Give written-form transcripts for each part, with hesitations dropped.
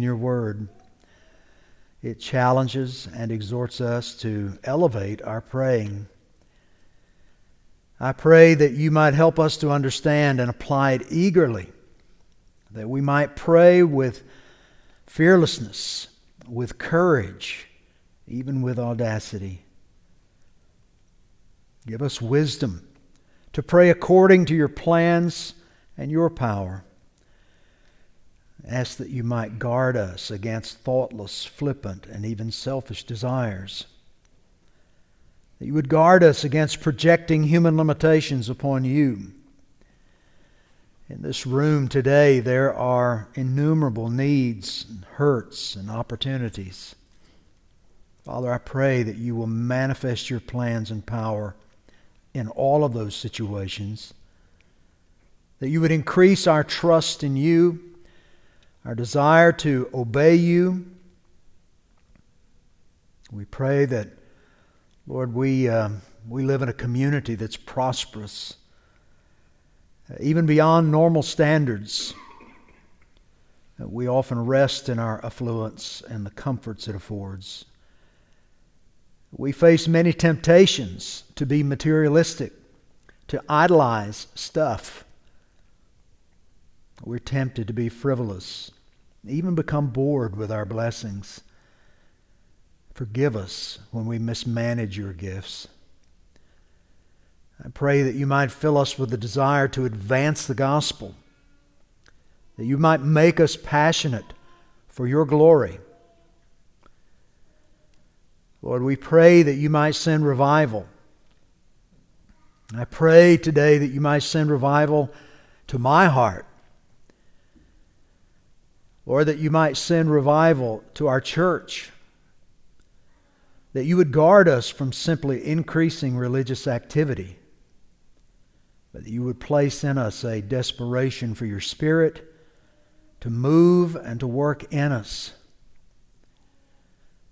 Your word, it challenges and exhorts us to elevate our praying. I pray that you might help us to understand and apply it eagerly, that we might pray with fearlessness, with courage, even with audacity. Give us wisdom to pray according to your plans and your power. Ask that you might guard us against thoughtless, flippant, and even selfish desires. That you would guard us against projecting human limitations upon you. In this room today, there are innumerable needs, and hurts, and opportunities. Father, I pray that you will manifest your plans and power in all of those situations. That you would increase our trust in you, our desire to obey you. We pray that, Lord, we live in a community that's prosperous, even beyond normal standards. We often rest in our affluence and the comforts it affords. We face many temptations to be materialistic, to idolize stuff. We're tempted to be frivolous, even become bored with our blessings. Forgive us when we mismanage your gifts. I pray that you might fill us with the desire to advance the gospel, that you might make us passionate for your glory. Lord, we pray that you might send revival. I pray today that you might send revival to my heart, or that you might send revival to our church, that you would guard us from simply increasing religious activity, but that you would place in us a desperation for your Spirit to move and to work in us.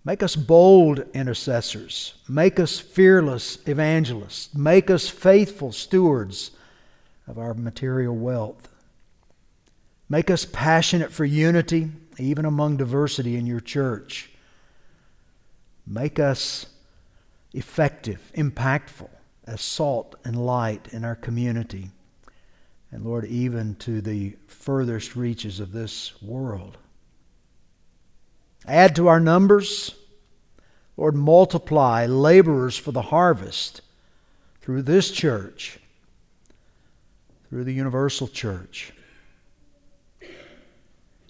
Make us bold intercessors. Make us fearless evangelists. Make us faithful stewards of our material wealth. Make us passionate for unity, even among diversity in your church. Make us effective, impactful, as salt and light in our community. And Lord, even to the furthest reaches of this world. Add to our numbers. Lord, multiply laborers for the harvest through this church, through the universal church.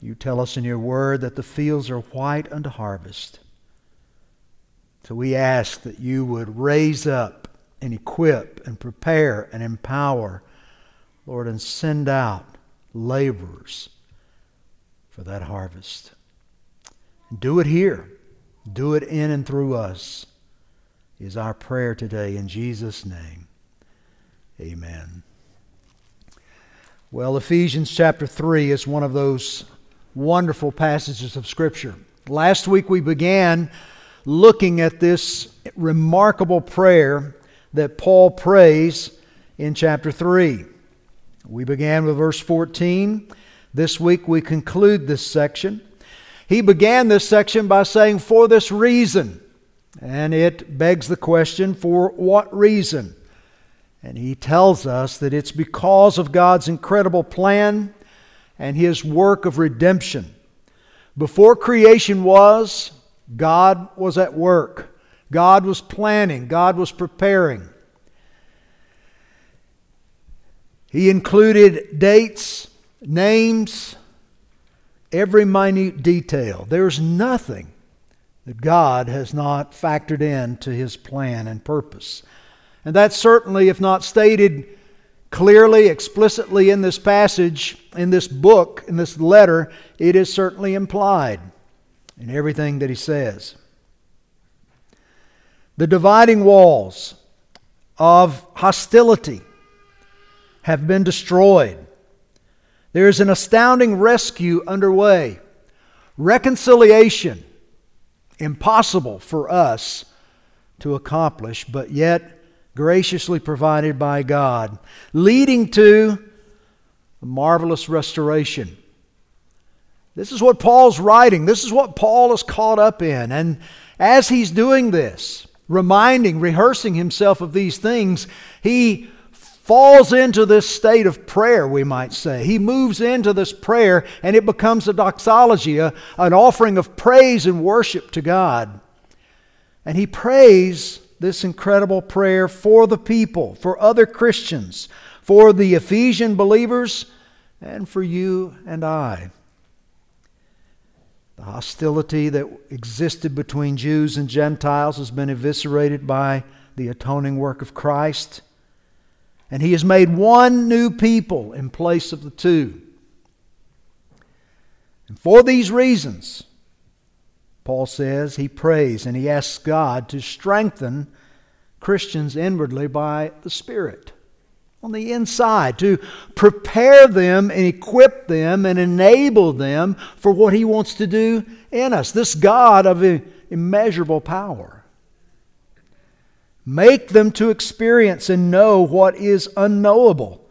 You tell us in your word that the fields are white unto harvest. So we ask that you would raise up and equip and prepare and empower, Lord, and send out laborers for that harvest. Do it here. Do it in and through us is our prayer today in Jesus' name. Amen. Well, Ephesians chapter 3 is one of those wonderful passages of Scripture. Last week we began looking at this remarkable prayer that Paul prays in chapter 3. We began with verse 14. This week we conclude this section. He began this section by saying, "For this reason." And it begs the question, for what reason? And he tells us that it's because of God's incredible plan and his work of redemption. Before creation was, God was at work. God was planning. God was preparing. He included dates, names, every minute detail. There's nothing that God has not factored into his plan and purpose. And that's certainly, if not stated clearly, explicitly in this passage, in this book, in this letter, it is certainly implied in everything that he says. The dividing walls of hostility have been destroyed. There is an astounding rescue underway. Reconciliation, impossible for us to accomplish, but yet graciously provided by God, leading to a marvelous restoration. This is what Paul's writing. This is what Paul is caught up in. And as he's doing this, reminding, rehearsing himself of these things, he falls into this state of prayer, we might say. He moves into this prayer, and it becomes a doxology, an offering of praise and worship to God. And he prays this incredible prayer for the people, for other Christians, for the Ephesian believers, and for you and I. The hostility that existed between Jews and Gentiles has been eviscerated by the atoning work of Christ. And He has made one new people in place of the two. And for these reasons, Paul says, he prays and he asks God to strengthen Christians inwardly by the Spirit on the inside, to prepare them and equip them and enable them for what He wants to do in us. This God of immeasurable power. Make them to experience and know what is unknowable,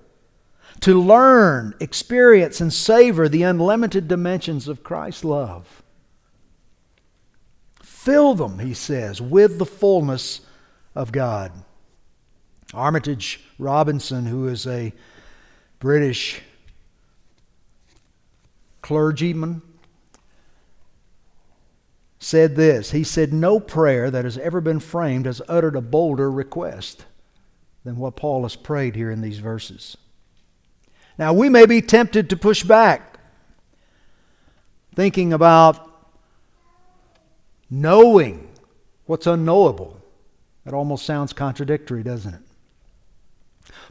to learn, experience, and savor the unlimited dimensions of Christ's love. Fill them, he says, with the fullness of God. Armitage Robinson, who is a British clergyman, said this. He said, "No prayer that has ever been framed has uttered a bolder request than what Paul has prayed here in these verses." Now, we may be tempted to push back, thinking about knowing what's unknowable. That almost sounds contradictory, doesn't it?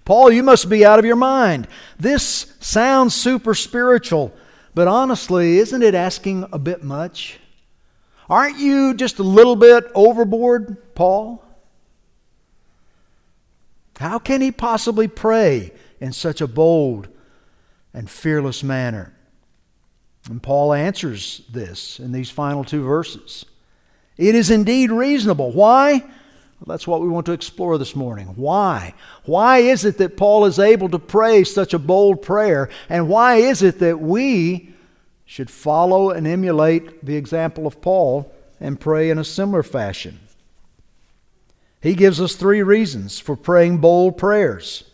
Paul, you must be out of your mind. This sounds super spiritual, but honestly, isn't it asking a bit much? Aren't you just a little bit overboard, Paul? How can he possibly pray in such a bold and fearless manner? And Paul answers this in these final two verses. It is indeed reasonable. Why? Well, that's what we want to explore this morning. Why? Why is it that Paul is able to pray such a bold prayer? And why is it that we should follow and emulate the example of Paul and pray in a similar fashion? He gives us three reasons for praying bold prayers.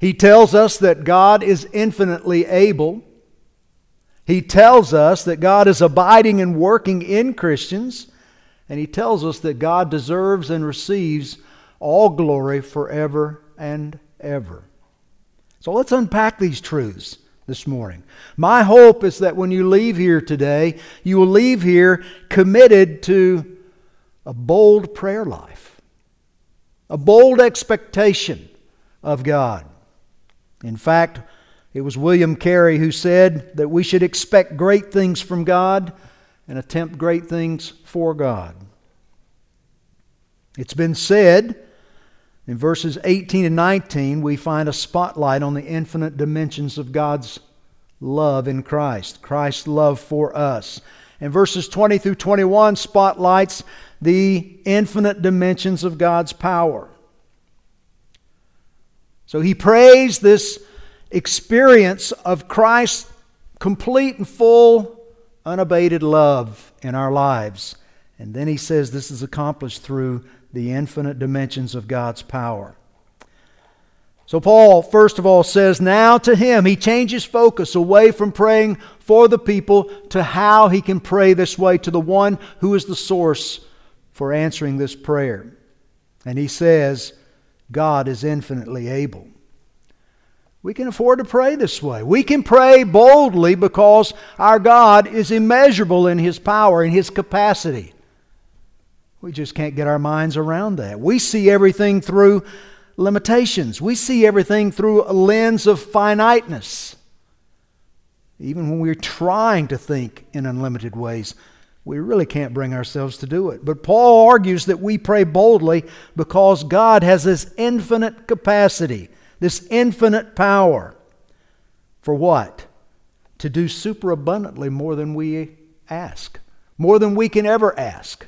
He tells us that God is infinitely able. He tells us that God is abiding and working in Christians. And he tells us that God deserves and receives all glory forever and ever. So let's unpack these truths this morning. My hope is that when you leave here today, you will leave here committed to a bold prayer life, a bold expectation of God. In fact, it was William Carey who said that we should expect great things from God and attempt great things for God. It's been said in verses 18 and 19, we find a spotlight on the infinite dimensions of God's love in Christ, Christ's love for us. And verses 20 through 21 spotlights the infinite dimensions of God's power. So he prays this experience of Christ's complete and full, unabated love in our lives. And then he says this is accomplished through the infinite dimensions of God's power. So Paul, first of all, says now to him, he changes focus away from praying for the people to how he can pray this way to the one who is the source for answering this prayer. And he says, God is infinitely able. We can afford to pray this way. We can pray boldly because our God is immeasurable in His power, in His capacity. We just can't get our minds around that. We see everything through limitations. We see everything through a lens of finiteness. Even when we're trying to think in unlimited ways, we really can't bring ourselves to do it. But Paul argues that we pray boldly because God has this infinite capacity, this infinite power. For what? To do superabundantly more than we ask, more than we can ever ask.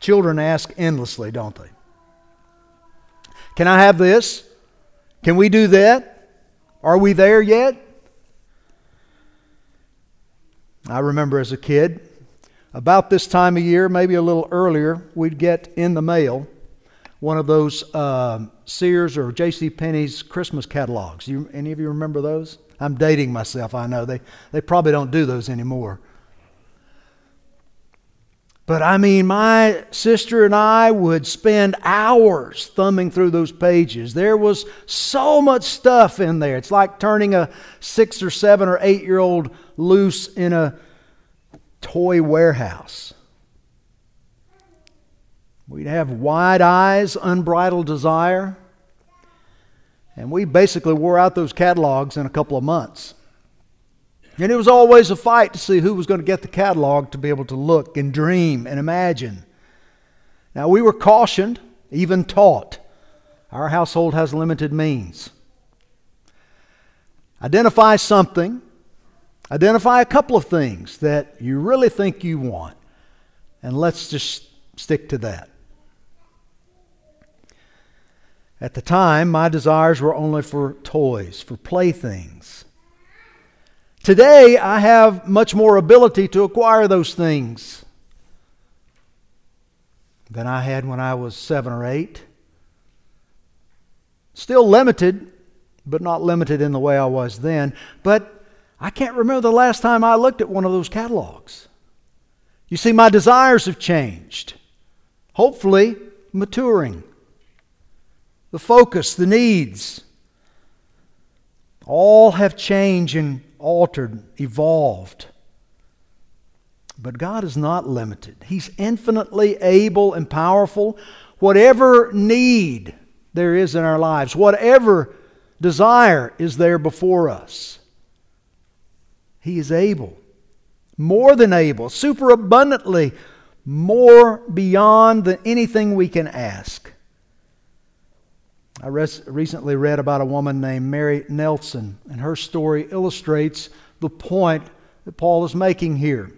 Children ask endlessly, don't they? Can I have this? Can we do that? Are we there yet? I remember as a kid, about this time of year, maybe a little earlier, we'd get in the mail one of those Sears or JCPenney's Christmas catalogs. Any of you remember those? I'm dating myself, I know. They probably don't do those anymore. But I mean, my sister and I would spend hours thumbing through those pages. There was so much stuff in there. It's like turning a 6 or 7 or 8-year-old loose in a toy warehouse. We'd have wide eyes, unbridled desire. And we basically wore out those catalogs in a couple of months. And it was always a fight to see who was going to get the catalog to be able to look and dream and imagine. Now, we were cautioned, even taught. Our household has limited means. Identify something. Identify a couple of things that you really think you want. And let's just stick to that. At the time, my desires were only for toys, for playthings. Today, I have much more ability to acquire those things than I had when I was 7 or 8. Still limited, but not limited in the way I was then. But I can't remember the last time I looked at one of those catalogs. You see, my desires have changed, hopefully maturing. The focus, the needs, all have changed and altered, evolved. But God is not limited. He's infinitely able and powerful. Whatever need there is in our lives, whatever desire is there before us, He is able, more than able, super abundantly, more beyond than anything we can ask. I recently read about a woman named Mary Nelson, and her story illustrates the point that Paul is making here.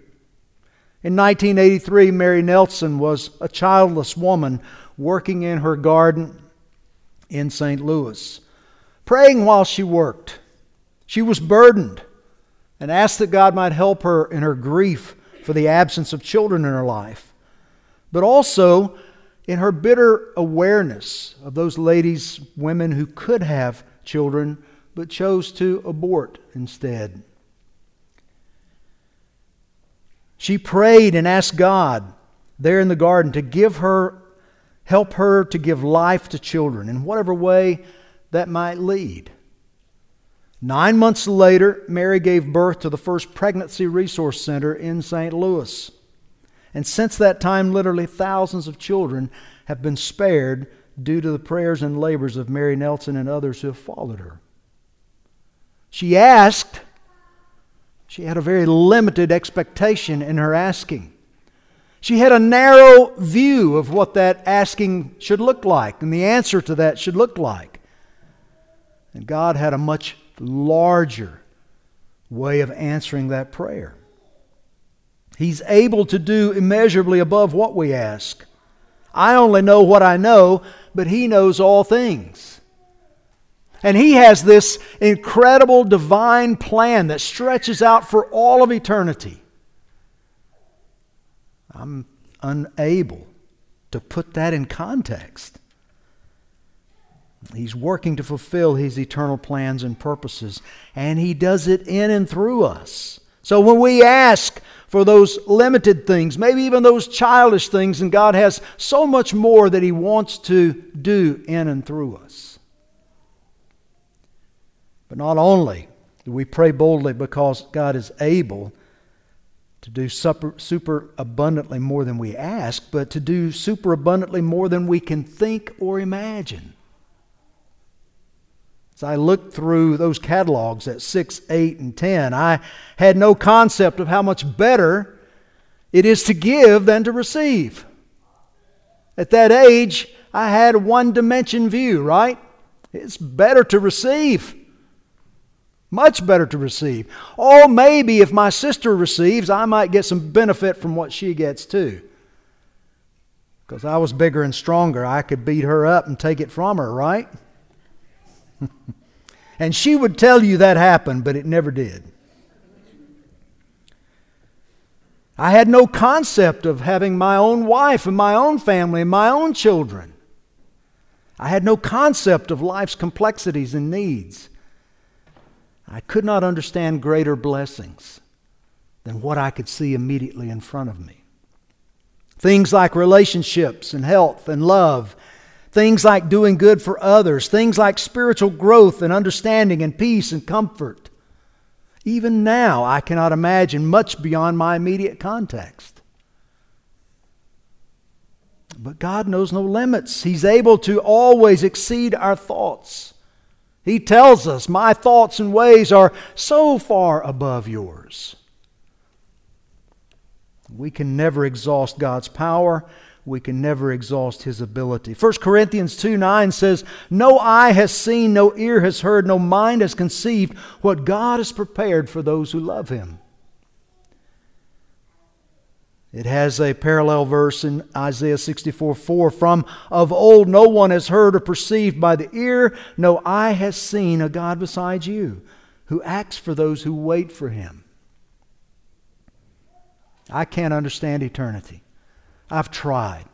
In 1983, Mary Nelson was a childless woman working in her garden in St. Louis, praying while she worked. She was burdened and asked that God might help her in her grief for the absence of children in her life, but also in her bitter awareness of those ladies, women who could have children but chose to abort instead. She prayed and asked God there in the garden to help her to give life to children in whatever way that might lead. 9 months later, Mary gave birth to the first pregnancy resource center in St. Louis. And since that time, literally thousands of children have been spared due to the prayers and labors of Mary Nelson and others who have followed her. She asked. She had a very limited expectation in her asking. She had a narrow view of what that asking should look like and the answer to that should look like. And God had a much larger way of answering that prayer. He's able to do immeasurably above what we ask. I only know what I know, but He knows all things. And He has this incredible divine plan that stretches out for all of eternity. I'm unable to put that in context. He's working to fulfill His eternal plans and purposes, and He does it in and through us. So when we ask for those limited things, maybe even those childish things, and God has so much more that He wants to do in and through us. But not only do we pray boldly because God is able to do super abundantly more than we ask, but to do super abundantly more than we can think or imagine. I looked through those catalogs at 6, 8, and 10. I had no concept of how much better it is to give than to receive. At that age, I had a one-dimension view, right? It's better to receive. Much better to receive. Or maybe if my sister receives, I might get some benefit from what she gets too. Because I was bigger and stronger. I could beat her up and take it from her, right? And she would tell you that happened, but it never did. I had no concept of having my own wife and my own family and my own children. I had no concept of life's complexities and needs. I could not understand greater blessings than what I could see immediately in front of me. Things like relationships and health and love, things like doing good for others, things like spiritual growth and understanding and peace and comfort. Even now, I cannot imagine much beyond my immediate context. But God knows no limits. He's able to always exceed our thoughts. He tells us, my thoughts and ways are so far above yours. We can never exhaust God's power. We can never exhaust His ability. 1 Corinthians 2:9 says, no eye has seen, no ear has heard, no mind has conceived what God has prepared for those who love Him. It has a parallel verse in Isaiah 64:4. From of old no one has heard or perceived by the ear, no eye has seen a God beside you, who acts for those who wait for Him. I can't understand eternity. I've tried.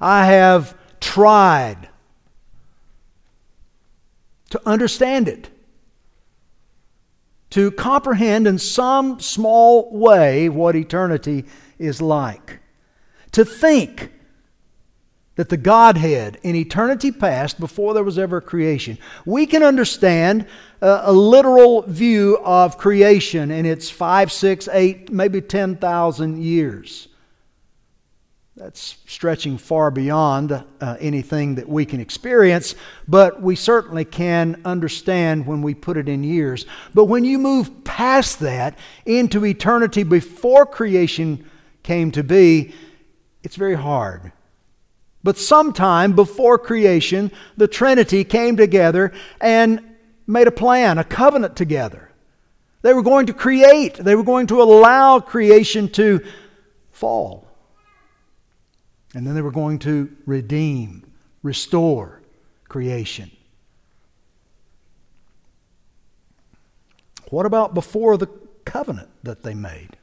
I have tried to understand it, to comprehend in some small way what eternity is like. To think that the Godhead in eternity past, before there was ever creation, we can understand a literal view of creation in its 5, 6, 8, maybe 10,000 years. That's stretching far beyond anything that we can experience, but we certainly can understand when we put it in years. But when you move past that into eternity before creation came to be, it's very hard. But sometime before creation, the Trinity came together and made a plan, a covenant together. They were going to create. They were going to allow creation to fall. And then they were going to redeem, restore creation. What about before the covenant that they made?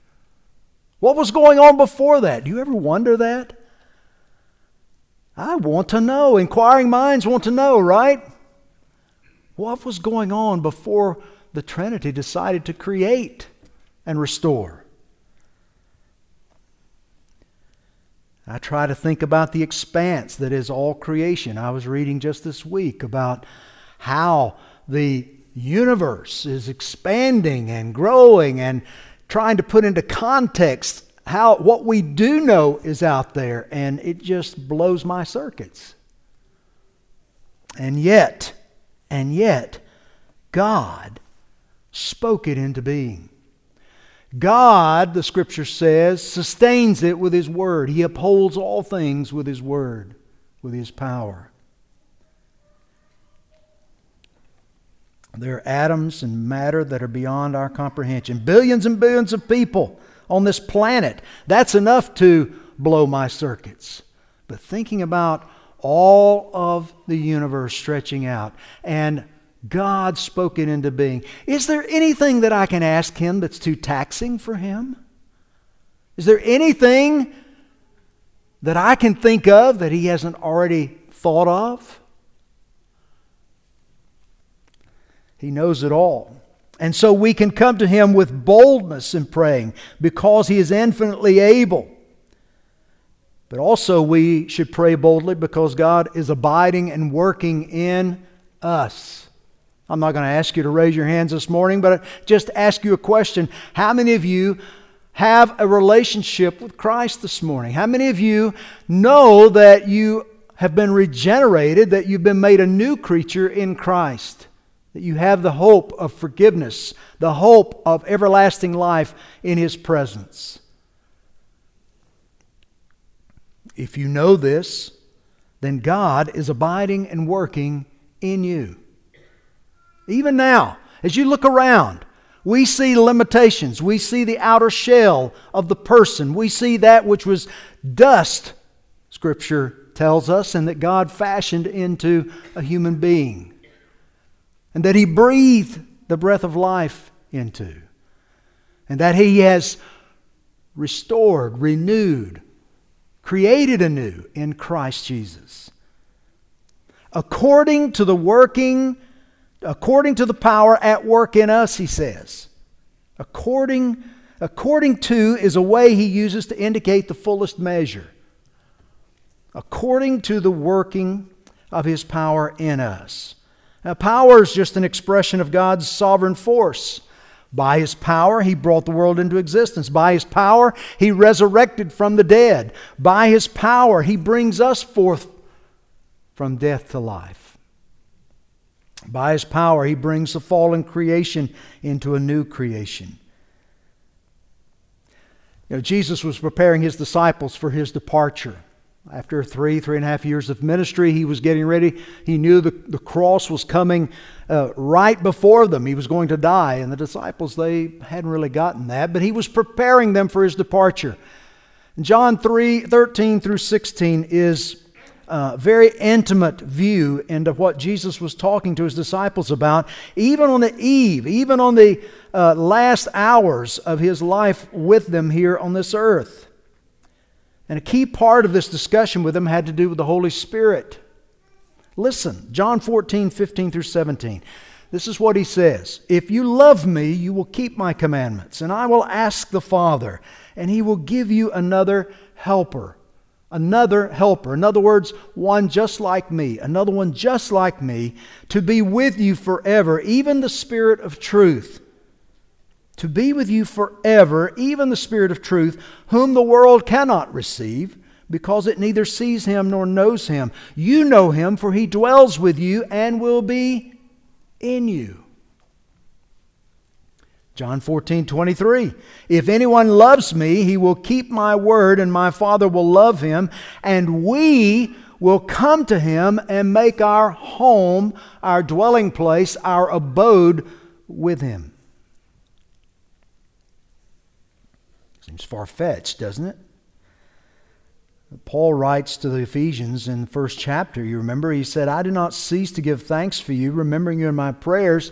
What was going on before that? Do you ever wonder that? I want to know. Inquiring minds want to know, right? What was going on before the Trinity decided to create and restore? I try to think about the expanse that is all creation. I was reading just this week about how the universe is expanding and growing and trying to put into context how what we do know is out there, and it just blows my circuits. And yet, God spoke it into being. God, the Scripture says, sustains it with His Word. He upholds all things with His Word, with His power. There are atoms and matter that are beyond our comprehension. Billions and billions of people on this planet. That's enough to blow my circuits. But thinking about all of the universe stretching out and God spoke it into being. Is there anything that I can ask Him that's too taxing for Him? Is there anything that I can think of that He hasn't already thought of? He knows it all. And so we can come to Him with boldness in praying because He is infinitely able. But also we should pray boldly because God is abiding and working in us. I'm not going to ask you to raise your hands this morning, but I just ask you a question. How many of you have a relationship with Christ this morning? How many of you know that you have been regenerated, that you've been made a new creature in Christ, that you have the hope of forgiveness, the hope of everlasting life in His presence? If you know this, then God is abiding and working in you. Even now, as you look around, we see limitations. We see the outer shell of the person. We see that which was dust, Scripture tells us, and that God fashioned into a human being. And that He breathed the breath of life into. And that He has restored, renewed, created anew in Christ Jesus, according to the working, according to the power at work in us, he says. According to is a way he uses to indicate the fullest measure. According to the working of his power in us. Now, power is just an expression of God's sovereign force. By his power, he brought the world into existence. By his power, he resurrected from the dead. By his power, he brings us forth from death to life. By his power, he brings the fallen creation into a new creation. You know, Jesus was preparing his disciples for his departure. After three and a half years of ministry, he was getting ready. He knew the cross was coming right before them. He was going to die, and the disciples, they hadn't really gotten that, but he was preparing them for his departure. John 3:13 through 16 is a very intimate view into what Jesus was talking to his disciples about, even on the eve, even on the last hours of his life with them here on this earth. And a key part of this discussion with them had to do with the Holy Spirit. Listen, John 14:15 through 17. This is what he says. If you love me, you will keep my commandments, and I will ask the Father, and he will give you another helper. Another helper. In other words, one just like me. Another one just like me, to be with you forever, even the Spirit of truth. To be with you forever, even the Spirit of truth, whom the world cannot receive, because it neither sees him nor knows him. You know him, for he dwells with you and will be in you. John 14:23. If anyone loves me, he will keep my word, and my Father will love him, and we will come to him and make our home, our dwelling place, our abode with him. Seems far-fetched, doesn't it? Paul writes to the Ephesians in the first chapter, you remember, he said, I do not cease to give thanks for you, remembering you in my prayers,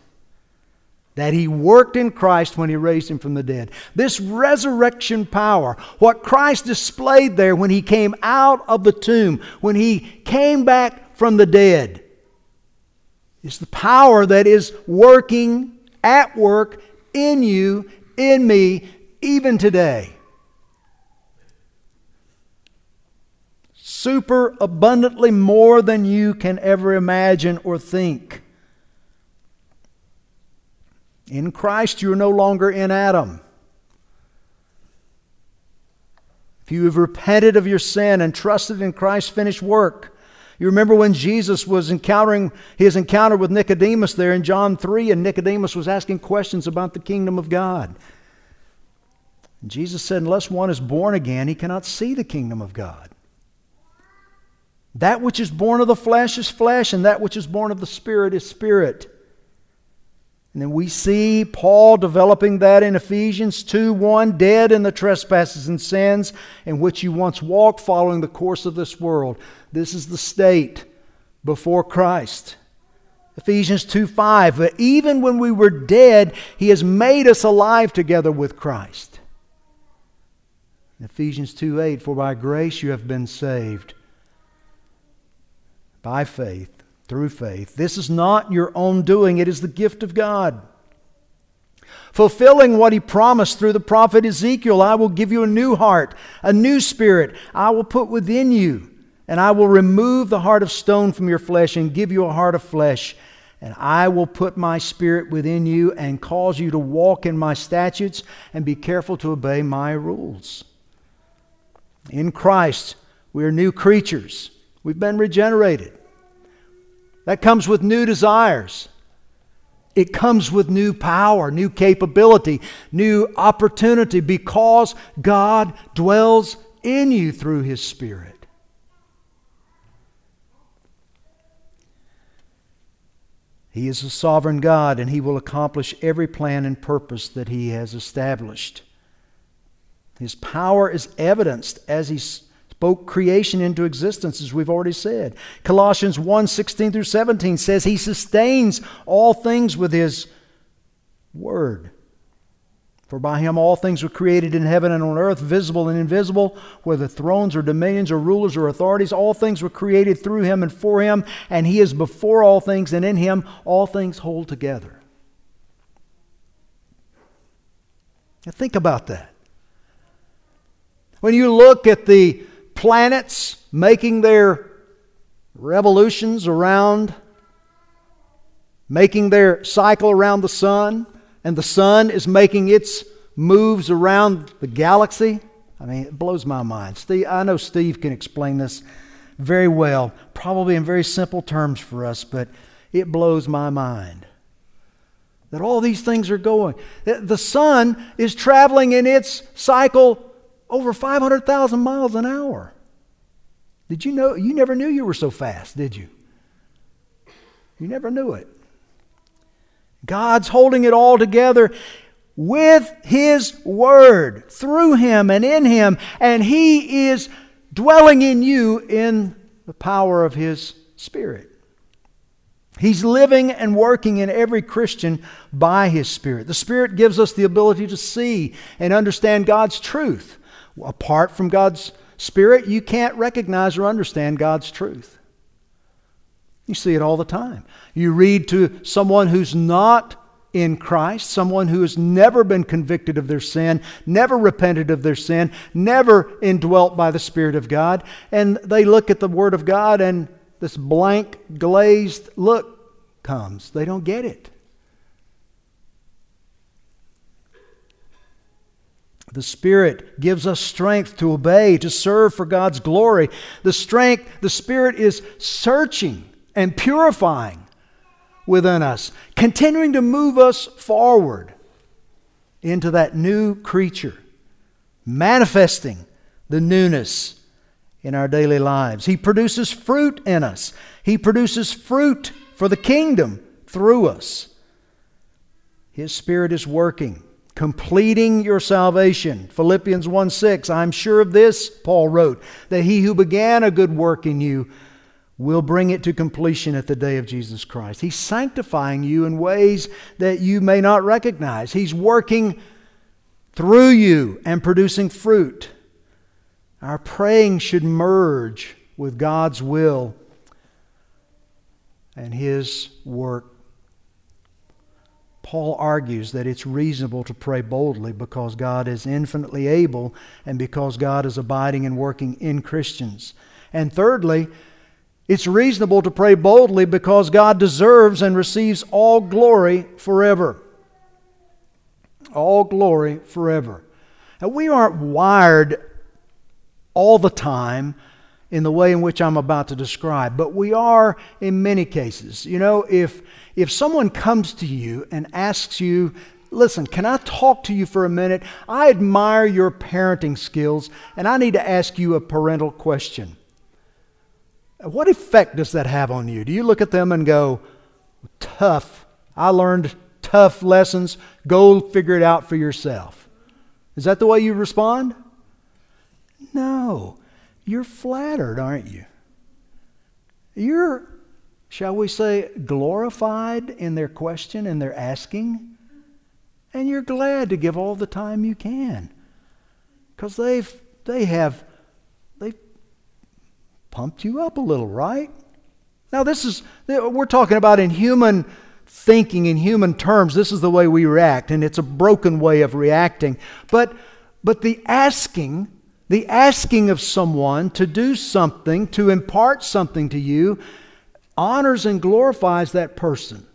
that he worked in Christ when he raised him from the dead? This resurrection power, what Christ displayed there when he came out of the tomb, when he came back from the dead, is the power that is working, at work, in you, in me, even today. Super abundantly more than you can ever imagine or think. In Christ, you are no longer in Adam. If you have repented of your sin and trusted in Christ's finished work. You remember when Jesus was encountering his encounter with Nicodemus there in John 3, and Nicodemus was asking questions about the kingdom of God. And Jesus said, unless one is born again, he cannot see the kingdom of God. That which is born of the flesh is flesh, and that which is born of the Spirit is spirit. And then we see Paul developing that in Ephesians 2:1, dead in the trespasses and sins in which you once walked, following the course of this world. This is the state before Christ. Ephesians 2:5, but even when we were dead, he has made us alive together with Christ. Ephesians 2:8, for by grace you have been saved, by faith, through faith. This is not your own doing. It is the gift of God. Fulfilling what he promised through the prophet Ezekiel, I will give you a new heart, a new spirit. I will put within you, and I will remove the heart of stone from your flesh and give you a heart of flesh. And I will put my spirit within you and cause you to walk in my statutes and be careful to obey my rules. In Christ, we are new creatures. We've been regenerated. That comes with new desires. It comes with new power, new capability, new opportunity, because God dwells in you through his Spirit. He is a sovereign God, and He will accomplish every plan and purpose that He has established. His power is evidenced as He spoke creation into existence, as we've already said. Colossians 1:16 through 17 says He sustains all things with His word. For by Him all things were created in heaven and on earth, visible and invisible, whether thrones or dominions or rulers or authorities. All things were created through Him and for Him, and He is before all things, and in Him all things hold together. Now think about that. When you look at the planets making their revolutions around, making their cycle around the sun, and the sun is making its moves around the galaxy. I mean, it blows my mind. Steve, I know Steve can explain this very well, probably in very simple terms for us, but it blows my mind that all these things are going. The sun is traveling in its cycle over 500,000 miles an hour. Did you know? You never knew you were so fast, did you? You never knew it. God's holding it all together with His Word, through Him and in Him, and He is dwelling in you in the power of His Spirit. He's living and working in every Christian by His Spirit. The Spirit gives us the ability to see and understand God's truth. Apart from God's Spirit, you can't recognize or understand God's truth. You see it all the time. You read to someone who's not in Christ, someone who has never been convicted of their sin, never repented of their sin, never indwelt by the Spirit of God, and they look at the Word of God and this blank, glazed look comes. They don't get it. The Spirit gives us strength to obey, to serve for God's glory. The Spirit is searching and purifying within us, continuing to move us forward into that new creature, manifesting the newness in our daily lives. He produces fruit in us. He produces fruit for the kingdom through us. His Spirit is working, completing your salvation. Philippians 1:6, I'm sure of this, Paul wrote, that He who began a good work in you will bring it to completion at the day of Jesus Christ. He's sanctifying you in ways that you may not recognize. He's working through you and producing fruit. Our praying should merge with God's will and His work. Paul argues that it's reasonable to pray boldly because God is infinitely able and because God is abiding and working in Christians. And thirdly, it's reasonable to pray boldly because God deserves and receives all glory forever. All glory forever. And we aren't wired all the time in the way in which I'm about to describe, but we are in many cases. You know, if someone comes to you and asks you, listen, can I talk to you for a minute? I admire your parenting skills, and I need to ask you a parental question. What effect does that have on you? Do you look at them and go, tough, I learned tough lessons, go figure it out for yourself? Is that the way you respond? No. You're flattered, aren't you? You're, shall we say, glorified in their question and their asking, and you're glad to give all the time you can because they've pumped you up a little, right? Now we're talking about in human thinking, in human terms, this is the way we react, and it's a broken way of reacting. But the asking of someone to do something, to impart something to you, honors and glorifies that person.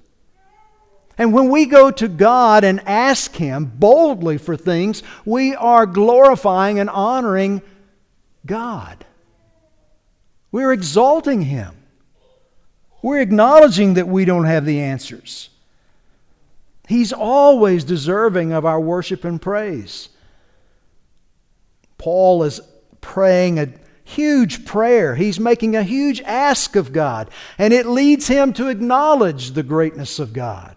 And when we go to God and ask Him boldly for things, we are glorifying and honoring God. We're exalting Him. We're acknowledging that we don't have the answers. He's always deserving of our worship and praise. Paul is praying a huge prayer. He's making a huge ask of God, and it leads him to acknowledge the greatness of God.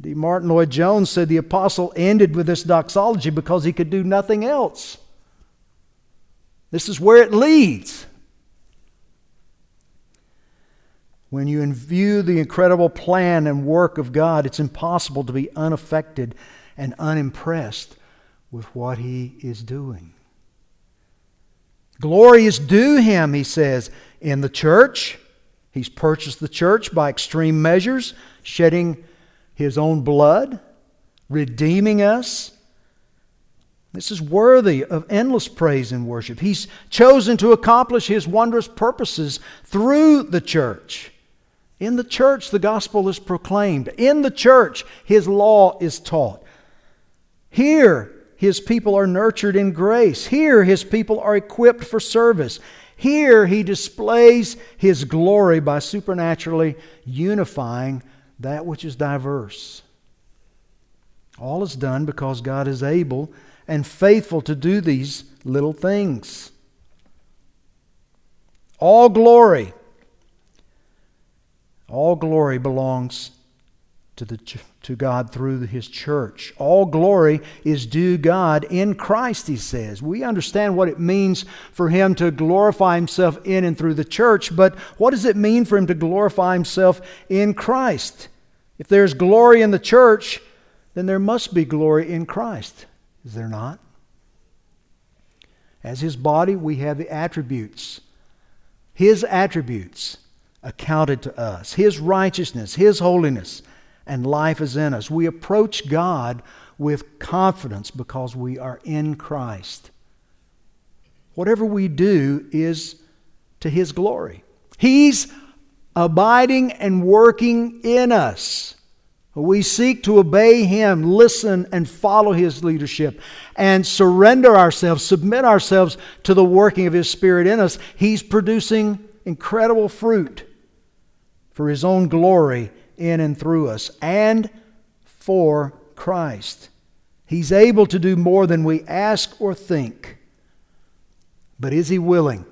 D. Martin Lloyd-Jones said the apostle ended with this doxology because he could do nothing else. This is where it leads. When you view the incredible plan and work of God, it's impossible to be unaffected and unimpressed with what He is doing. Glory is due Him, he says, in the church. He's purchased the church by extreme measures, shedding His own blood, redeeming us. This is worthy of endless praise and worship. He's chosen to accomplish His wondrous purposes through the church. In the church, the gospel is proclaimed. In the church, His law is taught. Here, His people are nurtured in grace. Here, His people are equipped for service. Here, He displays His glory by supernaturally unifying that which is diverse. All is done because God is able and faithful to do these little things. All glory belongs to God through His church. All glory is due God in Christ, he says. We understand what it means for Him to glorify Himself in and through the church, but what does it mean for Him to glorify Himself in Christ? If there's glory in the church, then there must be glory in Christ, is there not? As His body, we have the attributes, His attributes accounted to us, His righteousness, His holiness, and life is in us. We approach God with confidence because we are in Christ. Whatever we do is to His glory. He's abiding and working in us. We seek to obey Him, listen, and follow His leadership, and surrender ourselves, submit ourselves to the working of His Spirit in us. He's producing incredible fruit for His own glory in and through us, and for Christ. He's able to do more than we ask or think. But is He willing?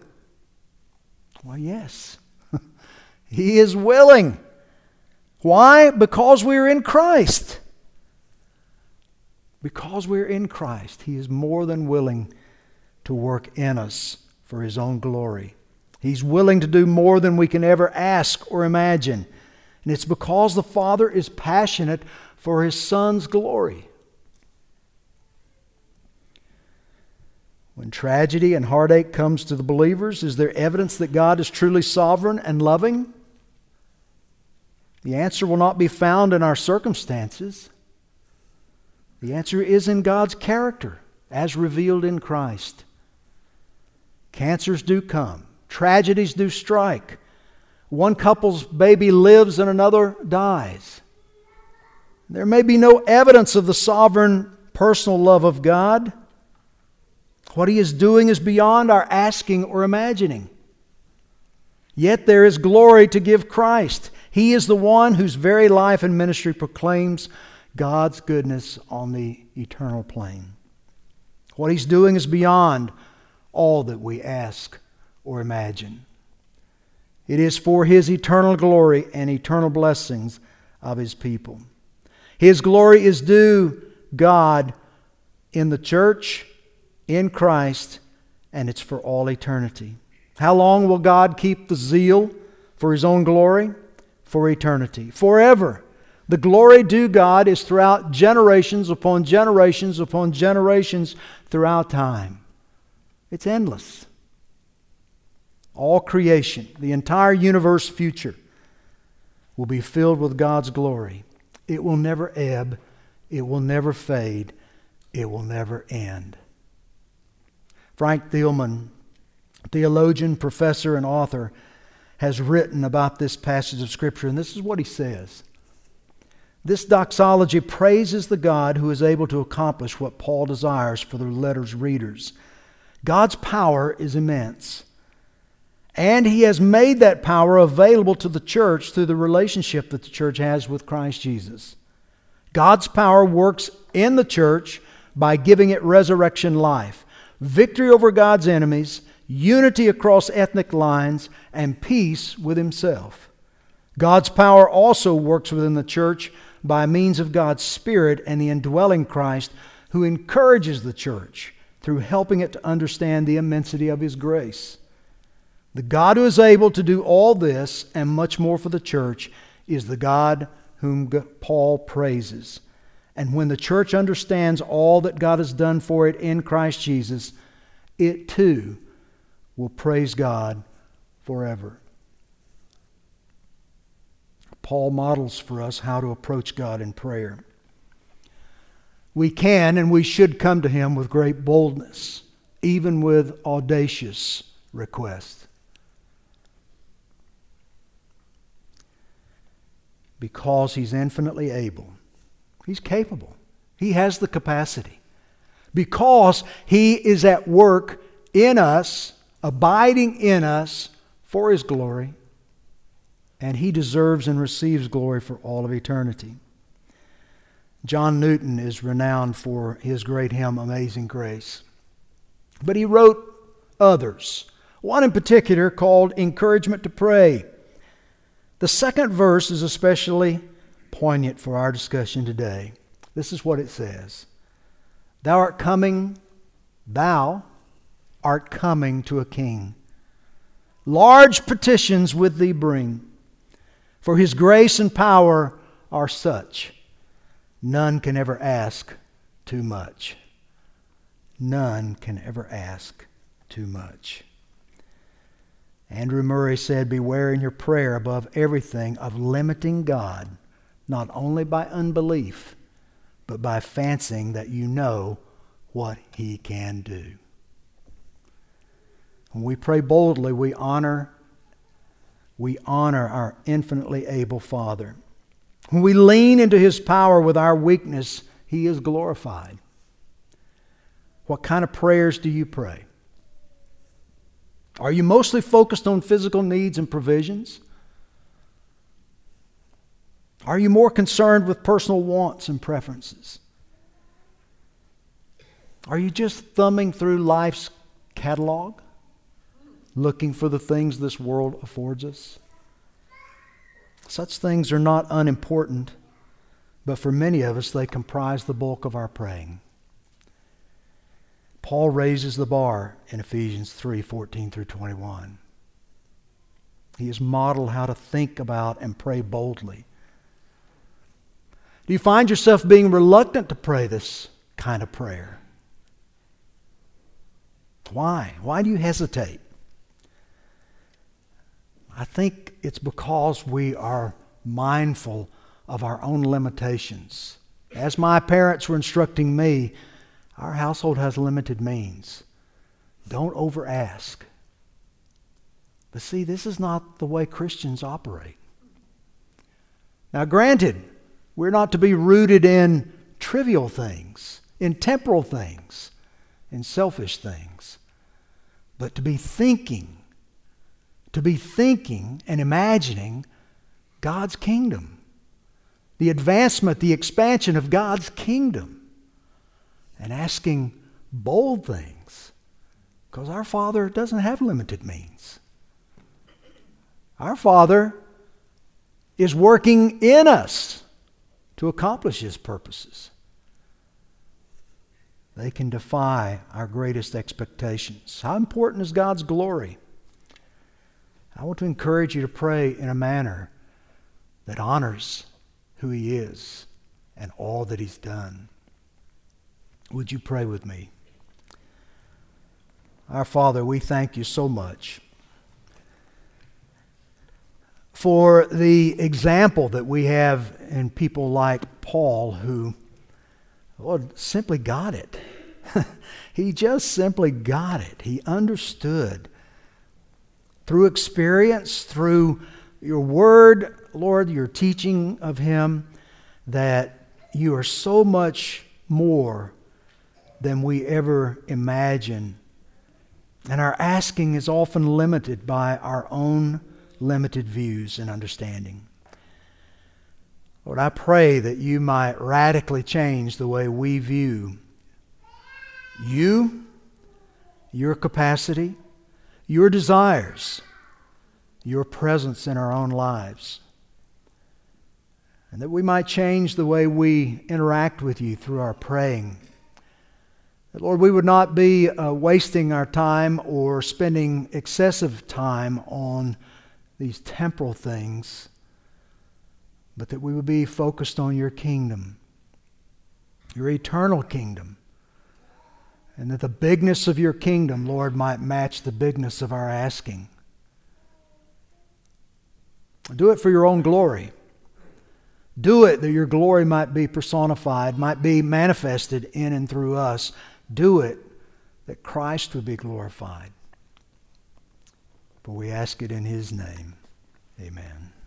Well, yes. He is willing. Why? Because we are in Christ. Because we are in Christ, He is more than willing to work in us for His own glory. He's willing to do more than we can ever ask or imagine. And it's because the Father is passionate for His Son's glory. When tragedy and heartache comes to the believers, is there evidence that God is truly sovereign and loving? The answer will not be found in our circumstances. The answer is in God's character, as revealed in Christ. Cancers do come. Tragedies do strike. One couple's baby lives and another dies. There may be no evidence of the sovereign personal love of God. What He is doing is beyond our asking or imagining. Yet there is glory to give Christ. He is the one whose very life and ministry proclaims God's goodness on the eternal plane. What He's doing is beyond all that we ask or imagine. It is for His eternal glory and eternal blessings of His people. His glory is due God in the church, in Christ, and it's for all eternity. How long will God keep the zeal for His own glory? For eternity. Forever. The glory due God is throughout generations upon generations upon generations throughout time. It's endless. All creation, the entire universe future, will be filled with God's glory. It will never ebb. It will never fade. It will never end. Frank Thielman, theologian, professor, and author, has written about this passage of Scripture, and this is what he says. This doxology praises the God who is able to accomplish what Paul desires for the letter's readers. God's power is immense, and He has made that power available to the church through the relationship that the church has with Christ Jesus. God's power works in the church by giving it resurrection life, victory over God's enemies, unity across ethnic lines, and peace with himself. God's power also works within the church by means of God's Spirit and the indwelling Christ, who encourages the church through helping it to understand the immensity of His grace. The God who is able to do all this and much more for the church is the God whom Paul praises. And when the church understands all that God has done for it in Christ Jesus, it too will praise God forever. Paul models for us how to approach God in prayer. We can and we should come to Him with great boldness, even with audacious requests, because He's infinitely able. He's capable. He has the capacity. Because He is at work in us, abiding in us for His glory, and He deserves and receives glory for all of eternity. John Newton is renowned for his great hymn, Amazing Grace. But he wrote others, one in particular called Encouragement to Pray. The second verse is especially poignant for our discussion today. This is what it says. Thou art coming to a king. Large petitions with thee bring, for his grace and power are such. None can ever ask too much. None can ever ask too much. Andrew Murray said, beware in your prayer above everything of limiting God, not only by unbelief, but by fancying that you know what He can do. When we pray boldly, we honor our infinitely able Father. When we lean into His power with our weakness, He is glorified. What kind of prayers do you pray? Are you mostly focused on physical needs and provisions? Are you more concerned with personal wants and preferences? Are you just thumbing through life's catalog, looking for the things this world affords us? Such things are not unimportant, but for many of us, they comprise the bulk of our praying. Paul raises the bar in Ephesians 3:14 through 21. He has modeled how to think about and pray boldly. Do you find yourself being reluctant to pray this kind of prayer? Why? Why do you hesitate? I think it's because we are mindful of our own limitations. As my parents were instructing me, our household has limited means. Don't over ask. But see, this is not the way Christians operate. Now, granted, we're not to be rooted in trivial things, in temporal things, in selfish things, but to be thinking and imagining God's kingdom, the advancement, the expansion of God's kingdom, and asking bold things, because our Father doesn't have limited means. Our Father is working in us to accomplish His purposes. They can defy our greatest expectations. How important is God's glory? I want to encourage you to pray in a manner that honors who He is and all that He's done. Would you pray with me? Our Father, we thank You so much for the example that we have in people like Paul, who simply got it. He just simply got it. He understood. Through experience, through Your Word, Lord, Your teaching of Him, that You are so much more than we ever imagine. And our asking is often limited by our own limited views and understanding. Lord, I pray that You might radically change the way we view You, Your capacity, your desires, your presence in our own lives, and that we might change the way we interact with you through our praying. That, Lord, we would not be wasting our time or spending excessive time on these temporal things, but that we would be focused on your kingdom, your eternal kingdom, and that the bigness of your kingdom, Lord, might match the bigness of our asking. Do it for your own glory. Do it that your glory might be personified, might be manifested in and through us. Do it that Christ would be glorified. For we ask it in his name. Amen.